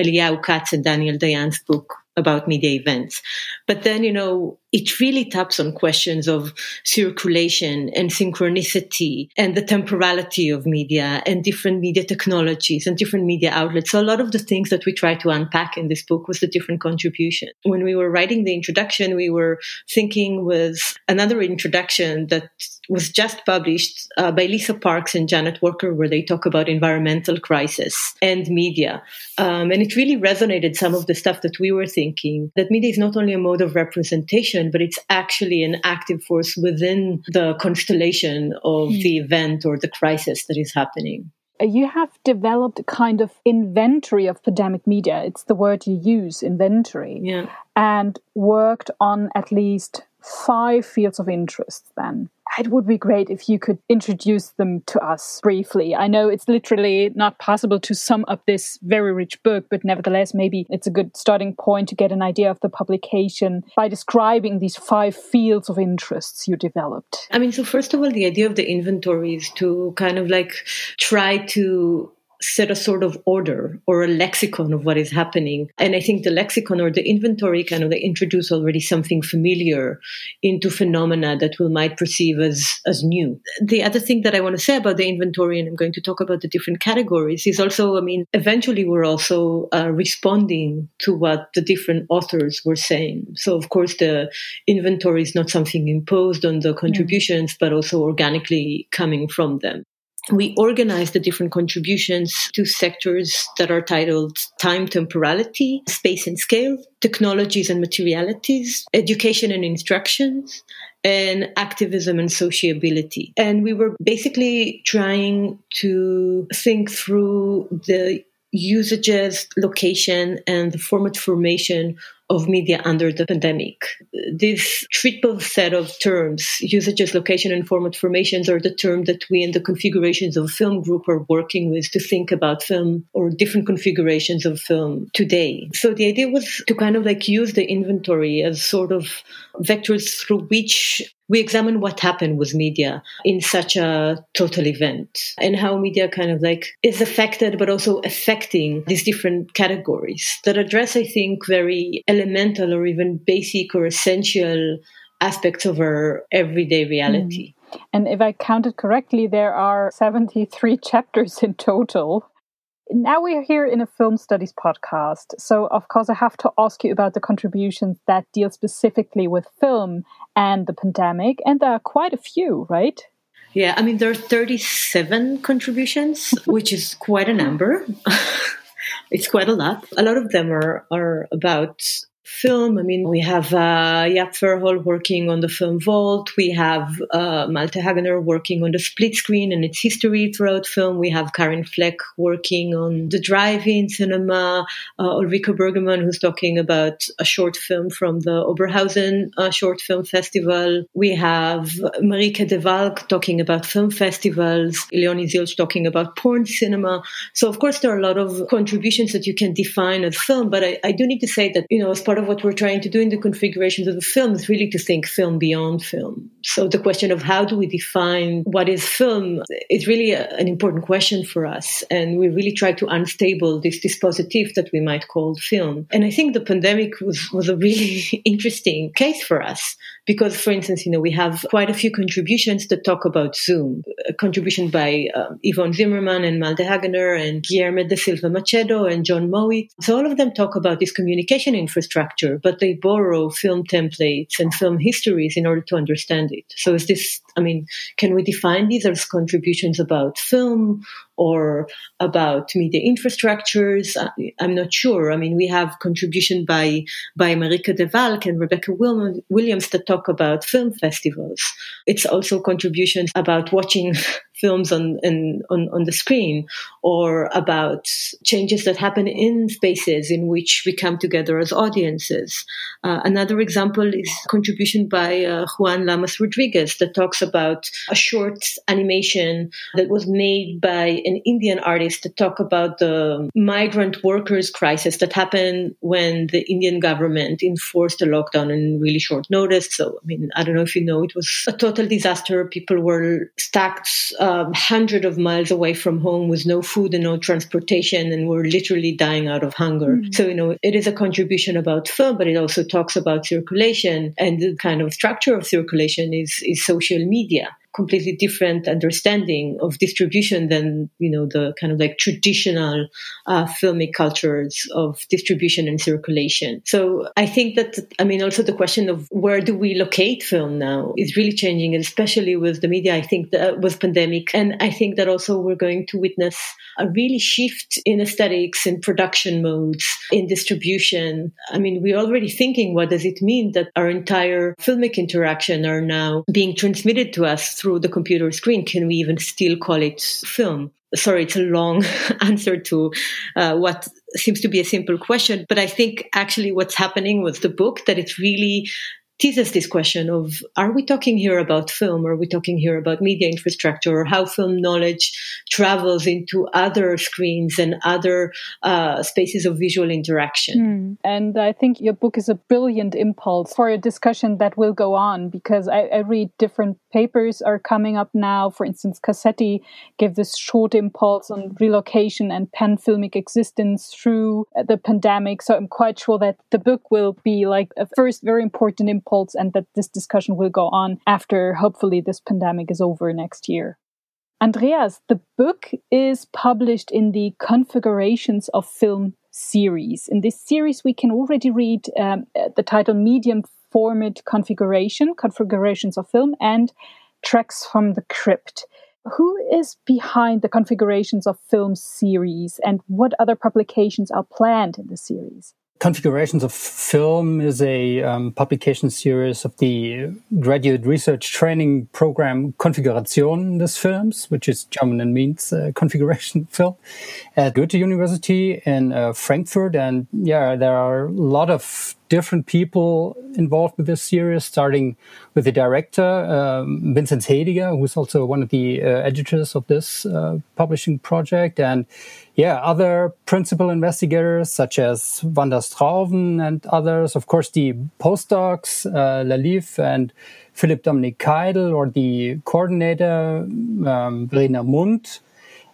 Eliyahu Katz and Daniel Dayan's book about media events. But then, you know, it really taps on questions of circulation and synchronicity and the temporality of media and different media technologies and different media outlets. So a lot of the things that we try to unpack in this book was the different contribution. When we were writing the introduction, we were thinking with another introduction that was just published by Lisa Parks and Janet Walker, where they talk about environmental crisis and media. And it really resonated some of the stuff that we were thinking, that media is not only a mode of representation, but it's actually an active force within the constellation of the event or the crisis that is happening. You have developed a kind of inventory of pandemic media. It's the word you use, inventory. Yeah. And worked on at least 5 fields of interest then. It would be great if you could introduce them to us briefly. I know it's literally not possible to sum up this very rich book, but nevertheless, maybe it's a good starting point to get an idea of the publication by describing these 5 fields of interests you developed. I mean, so first of all, the idea of the inventory is to kind of like try to set a sort of order or a lexicon of what is happening. And I think the lexicon or the inventory kind of they introduce already something familiar into phenomena that we might perceive as new. The other thing that I want to say about the inventory, and I'm going to talk about the different categories, is also, I mean, eventually we're also responding to what the different authors were saying. So of course, the inventory is not something imposed on the contributions, but also organically coming from them. We organize the different contributions to sectors that are titled Time, Temporality, Space and Scale, Technologies and Materialities, Education and Instructions, and Activism and Sociability. And we were basically trying to think through the usages, location, and the format formation of media under the pandemic. This triple set of terms, usages, location, and format formations, are the term that we in the configurations of film group are working with to think about film or different configurations of film today. So the idea was to kind of like use the inventory as sort of vectors through which we examine what happened with media in such a total event and how media kind of like is affected, but also affecting these different categories that address, I think, very elemental or even basic or essential aspects of our everyday reality. And if I counted correctly, there are 73 chapters in total. Now we're here in a film studies podcast, so of course I have to ask you about the contributions that deal specifically with film and the pandemic, and there are quite a few, right? Yeah, I mean, there are 37 contributions, which is quite a number. It's quite a lot. A lot of them are about film. I mean, we have Jaap Verhol working on the film Vault. We have Malte Hagener working on the split screen and its history throughout film. We have Karen Fleck working on the drive-in cinema. Ulrike Bergemann, who's talking about a short film from the Oberhausen Short Film Festival. We have Marieke De Valk talking about film festivals. Ileoni Zilch talking about porn cinema. So, of course, there are a lot of contributions that you can define as film, but I do need to say that, you know, as part of what we're trying to do in the configurations of the film is really to think film beyond film. So the question of how do we define what is film is really an important question for us. And we really try to unstable this dispositif that we might call film. And I think the pandemic was a really interesting case for us because, for instance, you know, we have quite a few contributions that talk about Zoom. A contribution by Yvonne Zimmerman and Malte Hagener and Guillermo da Silva Macedo and John Mowat. So all of them talk about this communication infrastructure, but they borrow film templates and film histories in order to understand it. So is this, I mean, can we define these as contributions about film or about media infrastructures. I'm not sure. I mean, we have contribution by Marieke De Valk and Rebecca Williams that talk about film festivals. It's also contributions about watching films on the screen, or about changes that happen in spaces in which we come together as audiences. Another example is contribution by Juan Lamas Rodriguez that talks about a short animation that was made by an Indian artist to talk about the migrant workers crisis that happened when the Indian government enforced a lockdown in really short notice. So, I mean, I don't know if you know, it was a total disaster. People were stacked hundreds of miles away from home with no food and no transportation, and were literally dying out of hunger. Mm-hmm. So, you know, it is a contribution about film, but it also talks about circulation, and the kind of structure of circulation is social media. Completely different understanding of distribution than, you know, the kind of like traditional filmic cultures of distribution and circulation. So I think that, I mean, also the question of where do we locate film now is really changing, and especially with the media, I think that was pandemic. And I think that also we're going to witness a really shift in aesthetics, in production modes, in distribution. I mean, we're already thinking, what does it mean that our entire filmic interaction are now being transmitted to us through the computer screen? Can we even still call it film? Sorry, it's a long answer to what seems to be a simple question, but I think actually what's happening with the book, that it really teases this question of, are we talking here about film? Are we talking here about media infrastructure, or how film knowledge travels into other screens and other spaces of visual interaction? And I think your book is a brilliant impulse for a discussion that will go on, because I read different papers are coming up now. For instance, Cassetti gave this short impulse on relocation and pan-filmic existence through the pandemic. So I'm quite sure that the book will be like a first very important impulse, and that this discussion will go on after, hopefully, this pandemic is over next year. Andreas, the book is published in the Configurations of Film series. In this series, we can already read the title Medium Format Configuration, Configurations of Film, and Tracks from the Crypt. Who is behind the Configurations of Film series, and what other publications are planned in the series? Configurations of Film is a publication series of the graduate research training program Konfiguration des Films, which is German and means configuration film, at Goethe University in Frankfurt. And yeah, there are a lot of different people involved with this series, starting with the director, Vincent Hediger, who's also one of the editors of this publishing project. And yeah, other principal investigators such as Wanda Strauven and others. Of course, the postdocs, Laliv and Philippe Dominic Keidel, or the coordinator, Verena Mund.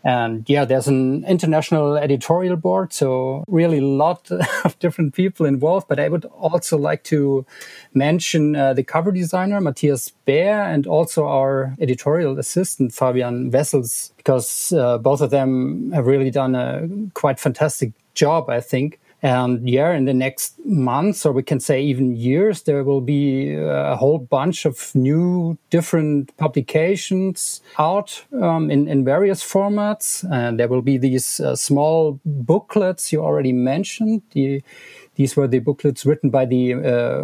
And yeah, there's an international editorial board, so really a lot of different people involved. But I would also like to mention the cover designer, Matthias Baer, and also our editorial assistant, Fabian Wessels, because both of them have really done a quite fantastic job, I think. And yeah, in the next months, or we can say even years, there will be a whole bunch of new different publications out in various formats. And there will be these small booklets you already mentioned. These were the booklets written by the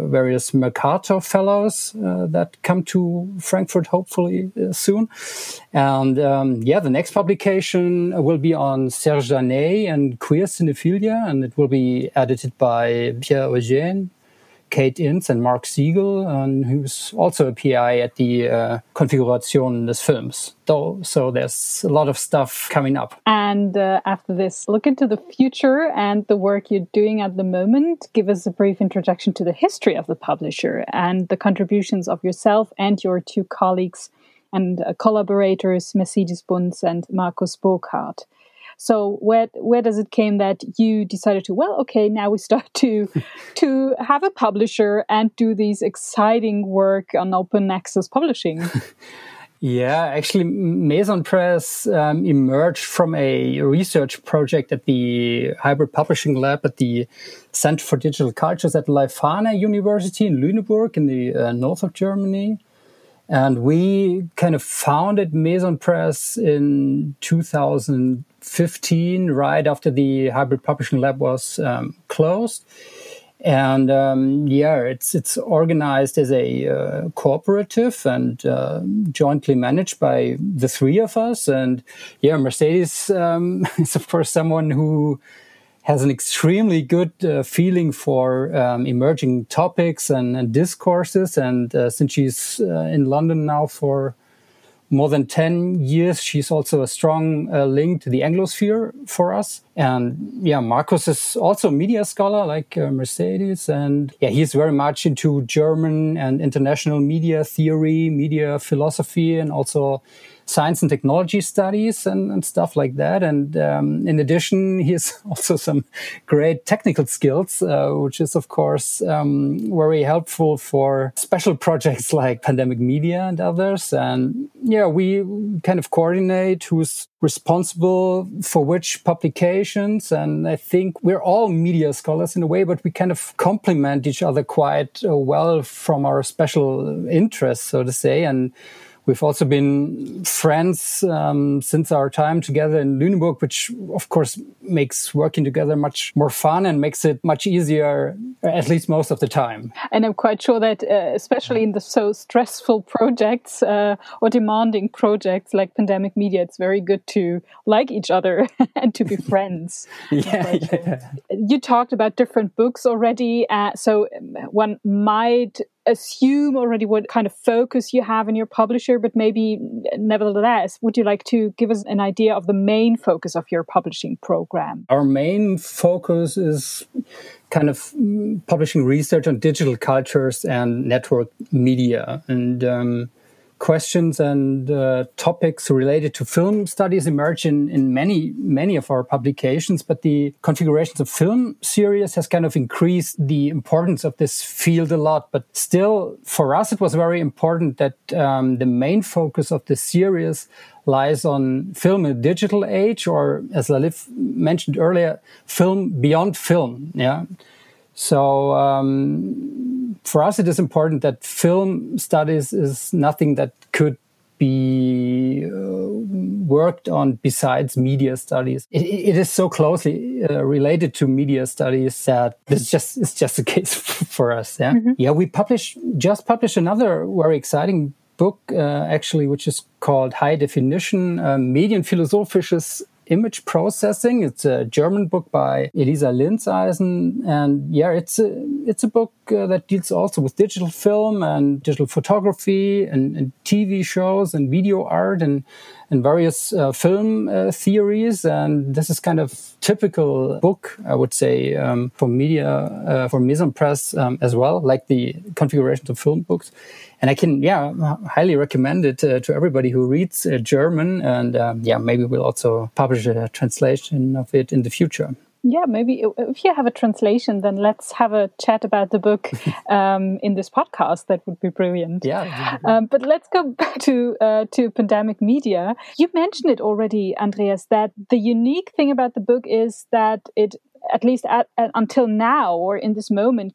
various Mercator fellows that come to Frankfurt, hopefully soon. And yeah, the next publication will be on Serge Danet and queer cinephilia, and it will be edited by Pierre Eugène, Kate Ince, and Mark Siegel, who's also a PI at the Konfiguration des Films. So there's a lot of stuff coming up. And after this, look into the future and the work you're doing at the moment. Give us a brief introduction to the history of the publisher and the contributions of yourself and your two colleagues and collaborators, Mercedes Bunz and Markus Burkhardt. So where does it came that you decided to, well, okay, now we start to have a publisher and do these exciting work on open access publishing? Yeah, actually, Meson Press emerged from a research project at the Hybrid Publishing Lab at the Center for Digital Cultures at Leifana University in Lüneburg in the north of Germany. And we kind of founded Meson Press in 2015, right after the Hybrid Publishing Lab was closed. And it's organized as a cooperative and jointly managed by the three of us. And Mercedes is of course someone who has an extremely good feeling for emerging topics and discourses. And since she's in London now for more than 10 years, she's also a strong link to the Anglosphere for us. And Markus is also a media scholar like Mercedes. And he's very much into German and international media theory, media philosophy, and also science and technology studies and stuff like that. And in addition, he has also some great technical skills, which is, of course, very helpful for special projects like Pandemic Media and others. And we kind of coordinate who's responsible for which publications. And I think we're all media scholars in a way, but we kind of complement each other quite well from our special interests, so to say. And we've also been friends since our time together in Lüneburg, which, of course, makes working together much more fun and makes it much easier, at least most of the time. And I'm quite sure that, especially in the so stressful projects or demanding projects like Pandemic Media, it's very good to like each other and to be friends. You talked about different books already, so one might assume already what kind of focus you have in your publisher, but maybe nevertheless, would you like to give us an idea of the main focus of your publishing program? Our main focus is kind of publishing research on digital cultures and network media, and questions and topics related to film studies emerge in many of our publications, but the Configurations of Film series has kind of increased the importance of this field a lot. But still, for us, it was very important that the main focus of the series lies on film in the digital age, or, as Laliv mentioned earlier, film beyond film. So for us, it is important that film studies is nothing that could be worked on besides media studies. It is so closely related to media studies that it's just the case for us. We just published another very exciting book, actually, which is called High Definition, Medienphilosophisches Image Processing. It's a German book by Elisa Linzeisen. And it's a book that deals also with digital film and digital photography and TV shows and video art and various film theories. And this is kind of typical book, I would say, for media, for Meson Press as well, like the Configurations of Film books. And I can, highly recommend it to everybody who reads German. And maybe we'll also publish a translation of it in the future. Yeah, maybe if you have a translation, then let's have a chat about the book in this podcast. That would be brilliant. Yeah. But let's go back to Pandemic Media. You mentioned it already, Andreas, that the unique thing about the book is that it, at least until now or in this moment,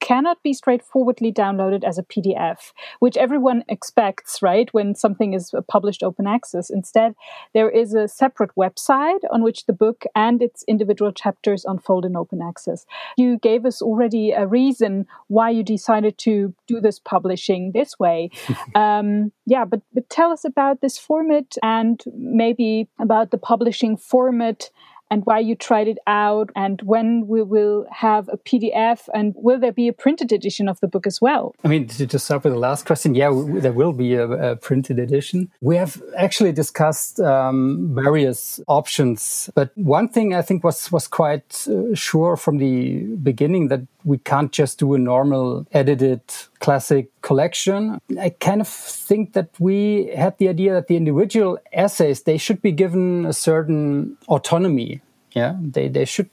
cannot be straightforwardly downloaded as a PDF, which everyone expects, right? When something is published open access. Instead, there is a separate website on which the book and its individual chapters unfold in open access. You gave us already a reason why you decided to do this publishing this way. But tell us about this format and maybe about the publishing format and why you tried it out, and when we will have a PDF, and will there be a printed edition of the book as well? I mean, to start with the last question, there will be a printed edition. We have actually discussed various options, but one thing I think was quite sure from the beginning, that we can't just do a normal edited classic collection. I kind of think that we had the idea that the individual essays, they should be given a certain autonomy. They should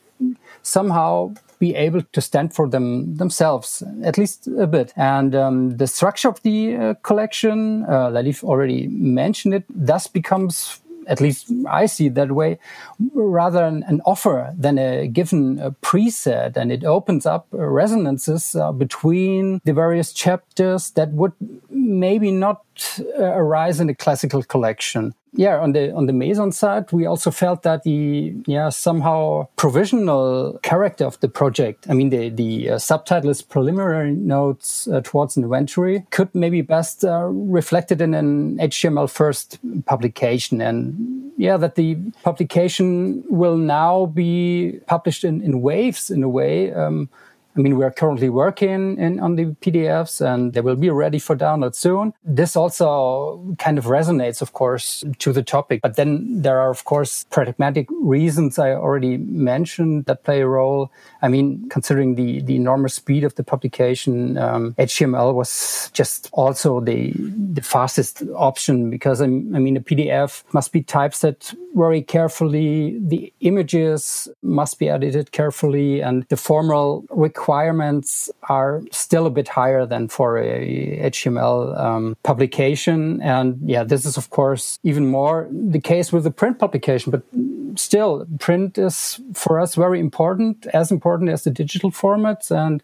somehow be able to stand for themselves, at least a bit. And the structure of the collection, Laliv already mentioned it, thus becomes at least I see it that way, rather an offer than a given preset. And it opens up resonances between the various chapters that would maybe not arise in a classical collection. Yeah, on the Meson side, we also felt that the somehow provisional character of the project, I mean the subtitle is preliminary notes towards an inventory, could maybe best reflected in an HTML first publication, and that the publication will now be published in waves in a way. I mean, we are currently working on the PDFs and they will be ready for download soon. This also kind of resonates, of course, to the topic. But then there are, of course, pragmatic reasons I already mentioned that play a role. I mean, considering the enormous speed of the publication, HTML was just also the fastest option because, I mean, a PDF must be typeset very carefully. The images must be edited carefully and the formal requirements are still a bit higher than for a HTML publication. And this is, of course, even more the case with the print publication. But still, print is for us very important as the digital formats. And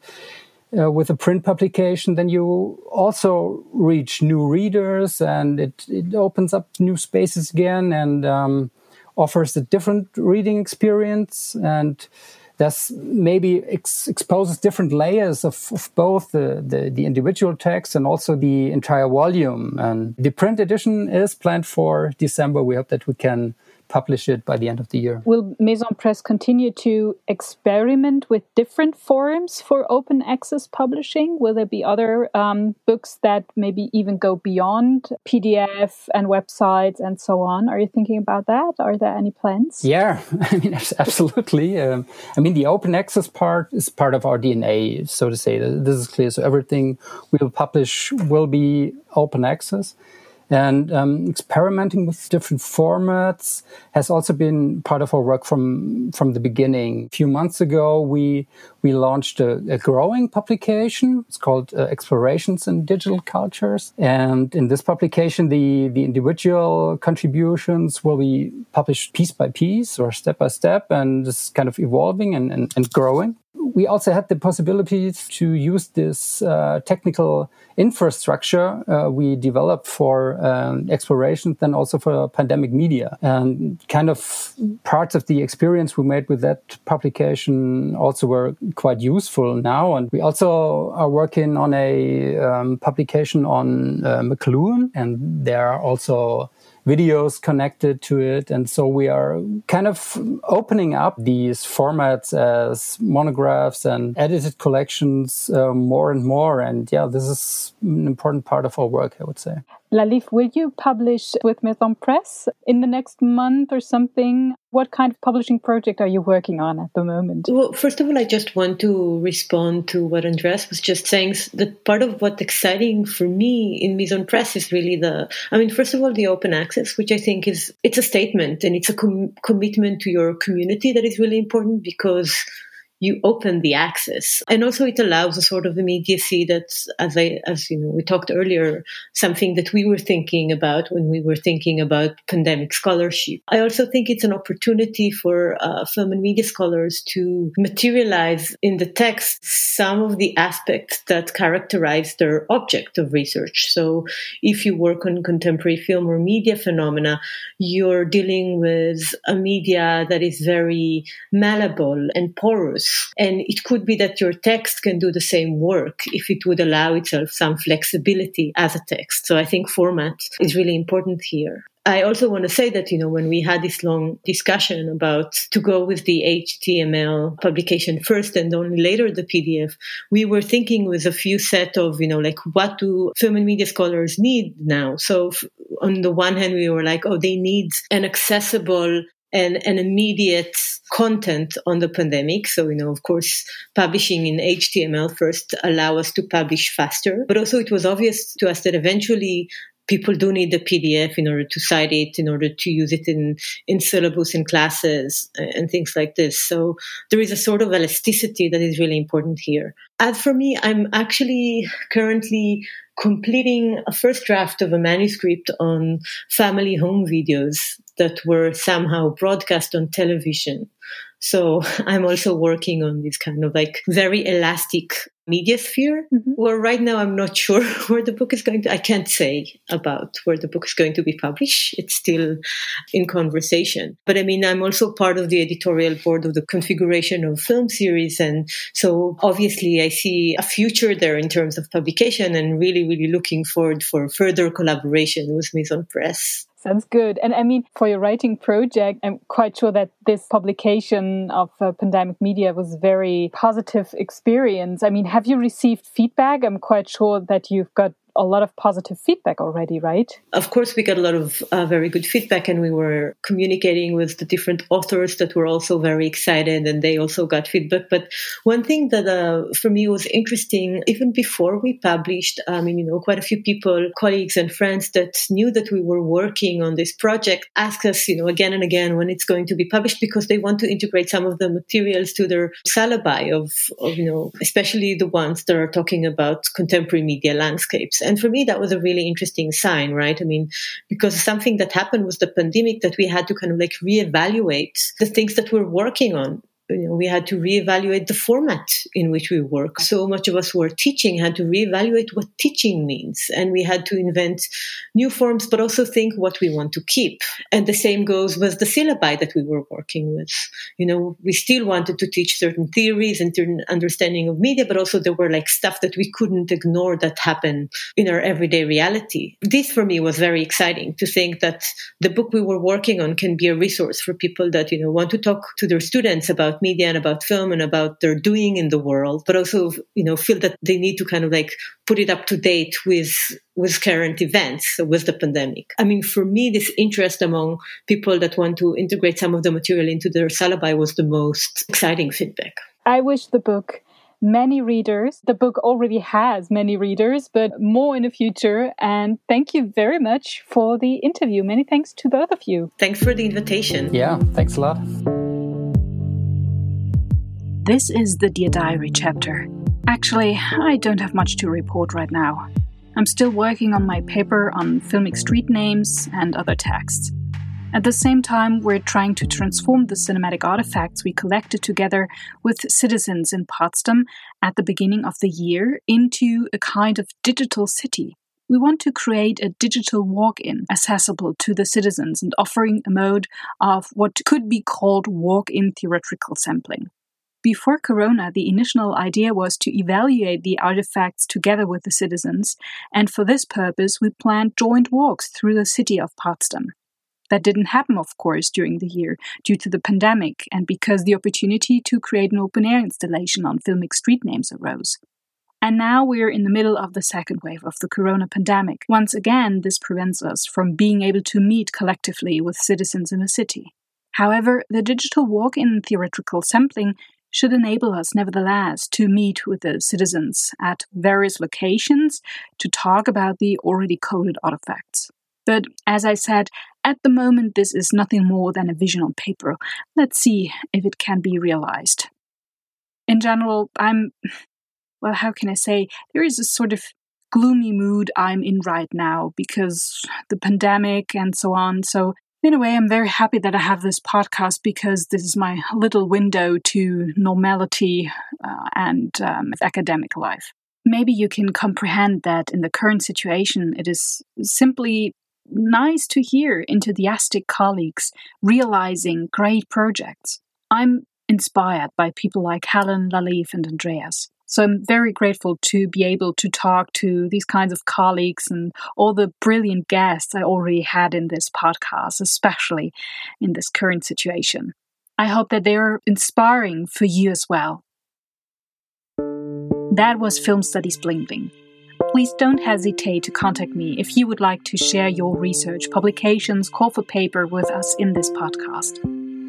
with a print publication, then you also reach new readers and it opens up new spaces again and offers a different reading experience. And thus maybe exposes different layers of both the individual text and also the entire volume. And the print edition is planned for December. We hope that we can publish it by the end of the year. Will Meson Press continue to experiment with different forms for open access publishing? Will there be other books that maybe even go beyond PDF and websites and so on? Are you thinking about that? Are there any plans? Yeah, I mean, absolutely. I mean, the open access part is part of our DNA, so to say. This is clear. So everything we will publish will be open access. And experimenting with different formats has also been part of our work from the beginning. A few months ago, we launched a growing publication. It's called Explorations in Digital Cultures. And in this publication, the individual contributions will be published piece by piece or step by step, and it's kind of evolving and growing. We also had the possibility to use this technical infrastructure we developed for explorations, then also for Pandemic Media. And kind of parts of the experience we made with that publication also were quite useful now. And we also are working on a publication on McLuhan, and there are also videos connected to it. And so we are kind of opening up these formats as monographs and edited collections more and more. And this is an important part of our work, I would say. Laliv, will you publish with Meson Press in the next month or something? What kind of publishing project are you working on at the moment? Well, first of all, I just want to respond to what Andreas was just saying. That part of what's exciting for me in Meson Press is really first of all, the open access, which I think it's a statement and it's a commitment to your community that is really important because you open the access. And also it allows a sort of immediacy that's, as we talked earlier, something that we were thinking about when we were thinking about pandemic scholarship. I also think it's an opportunity for film and media scholars to materialize in the text some of the aspects that characterize their object of research. So if you work on contemporary film or media phenomena, you're dealing with a media that is very malleable and porous. And it could be that your text can do the same work if it would allow itself some flexibility as a text. So I think format is really important here. I also want to say that, when we had this long discussion about to go with the HTML publication first and only later the PDF, we were thinking with a few set of, what do film and media scholars need now? So on the one hand, we were like, oh, they need an accessible and an immediate content on the pandemic. So, of course, publishing in HTML first allow us to publish faster. But also it was obvious to us that eventually people do need the PDF in order to cite it, in order to use it in syllabus and classes and things like this. So there is a sort of elasticity that is really important here. As for me, I'm actually currently completing a first draft of a manuscript on family home videos that were somehow broadcast on television. So I'm also working on this kind of like very elastic media sphere. Mm-hmm. Well, right now I'm not sure where the book is going to, I can't say about where the book is going to be published. It's still in conversation. But I mean, I'm also part of the editorial board of the Configuration of Film Series. And so obviously I see a future there in terms of publication and really, really looking forward for further collaboration with Meson Press. Sounds good. And I mean, for your writing project, I'm quite sure that this publication of Pandemic Media was a very positive experience. I mean, have you received feedback? I'm quite sure that you've got a lot of positive feedback already, right? Of course, we got a lot of very good feedback, and we were communicating with the different authors that were also very excited, and they also got feedback. But one thing that for me was interesting, even before we published, I mean, you know, quite a few people, colleagues and friends that knew that we were working on this project asked us, you know, again and again when it's going to be published, because they want to integrate some of the materials to their syllabi of you know, especially the ones that are talking about contemporary media landscapes. And for me, that was a really interesting sign, right? I mean, because something that happened with the pandemic that we had to kind of like reevaluate the things that we're working on. You know, we had to reevaluate the format in which we work. So much of us were teaching, had to reevaluate what teaching means. And we had to invent new forms, but also think what we want to keep. And the same goes with the syllabi that we were working with. You know, we still wanted to teach certain theories and certain understanding of media, but also there were like stuff that we couldn't ignore that happened in our everyday reality. This for me was very exciting, to think that the book we were working on can be a resource for people that, you know, want to talk to their students about media and about film and about their doing in the world, but also, you know, feel that they need to kind of like put it up to date with current events, with the pandemic. I mean, for me, this interest among people that want to integrate some of the material into their syllabi was the most exciting feedback. I wish the book many readers. The book already has many readers, but more in the future. And thank you very much for the interview. Many thanks to both of you. Thanks for the invitation. Yeah, thanks a lot. This is the Dear Diary chapter. Actually, I don't have much to report right now. I'm still working on my paper on filmic street names and other texts. At the same time, we're trying to transform the cinematic artifacts we collected together with citizens in Potsdam at the beginning of the year into a kind of digital city. We want to create a digital walk-in accessible to the citizens and offering a mode of what could be called walk-in theatrical sampling. Before Corona, the initial idea was to evaluate the artifacts together with the citizens, and for this purpose we planned joint walks through the city of Potsdam. That didn't happen, of course, during the year due to the pandemic and because the opportunity to create an open-air installation on filmic street names arose. And now we're in the middle of the second wave of the Corona pandemic. Once again, this prevents us from being able to meet collectively with citizens in a city. However, the digital walk-in theatrical sampling should enable us, nevertheless, to meet with the citizens at various locations to talk about the already coded artifacts. But, as I said, at the moment this is nothing more than a vision on paper. Let's see if it can be realized. In general, there is a sort of gloomy mood I'm in right now because the pandemic and so on, so in a way, I'm very happy that I have this podcast because this is my little window to normality and academic life. Maybe you can comprehend that in the current situation, it is simply nice to hear enthusiastic colleagues realizing great projects. I'm inspired by people like Helen, Laliv, and Andreas. So I'm very grateful to be able to talk to these kinds of colleagues and all the brilliant guests I already had in this podcast, especially in this current situation. I hope that they are inspiring for you as well. That was Film Studies Bling Bling. Please don't hesitate to contact me if you would like to share your research, publications, call for paper with us in this podcast.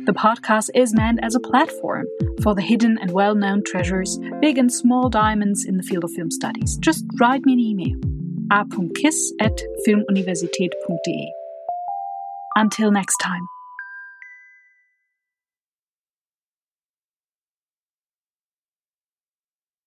The podcast is meant as a platform for the hidden and well-known treasures, big and small diamonds in the field of film studies. Just write me an email, a.kiss@filmuniversität.de. Until next time.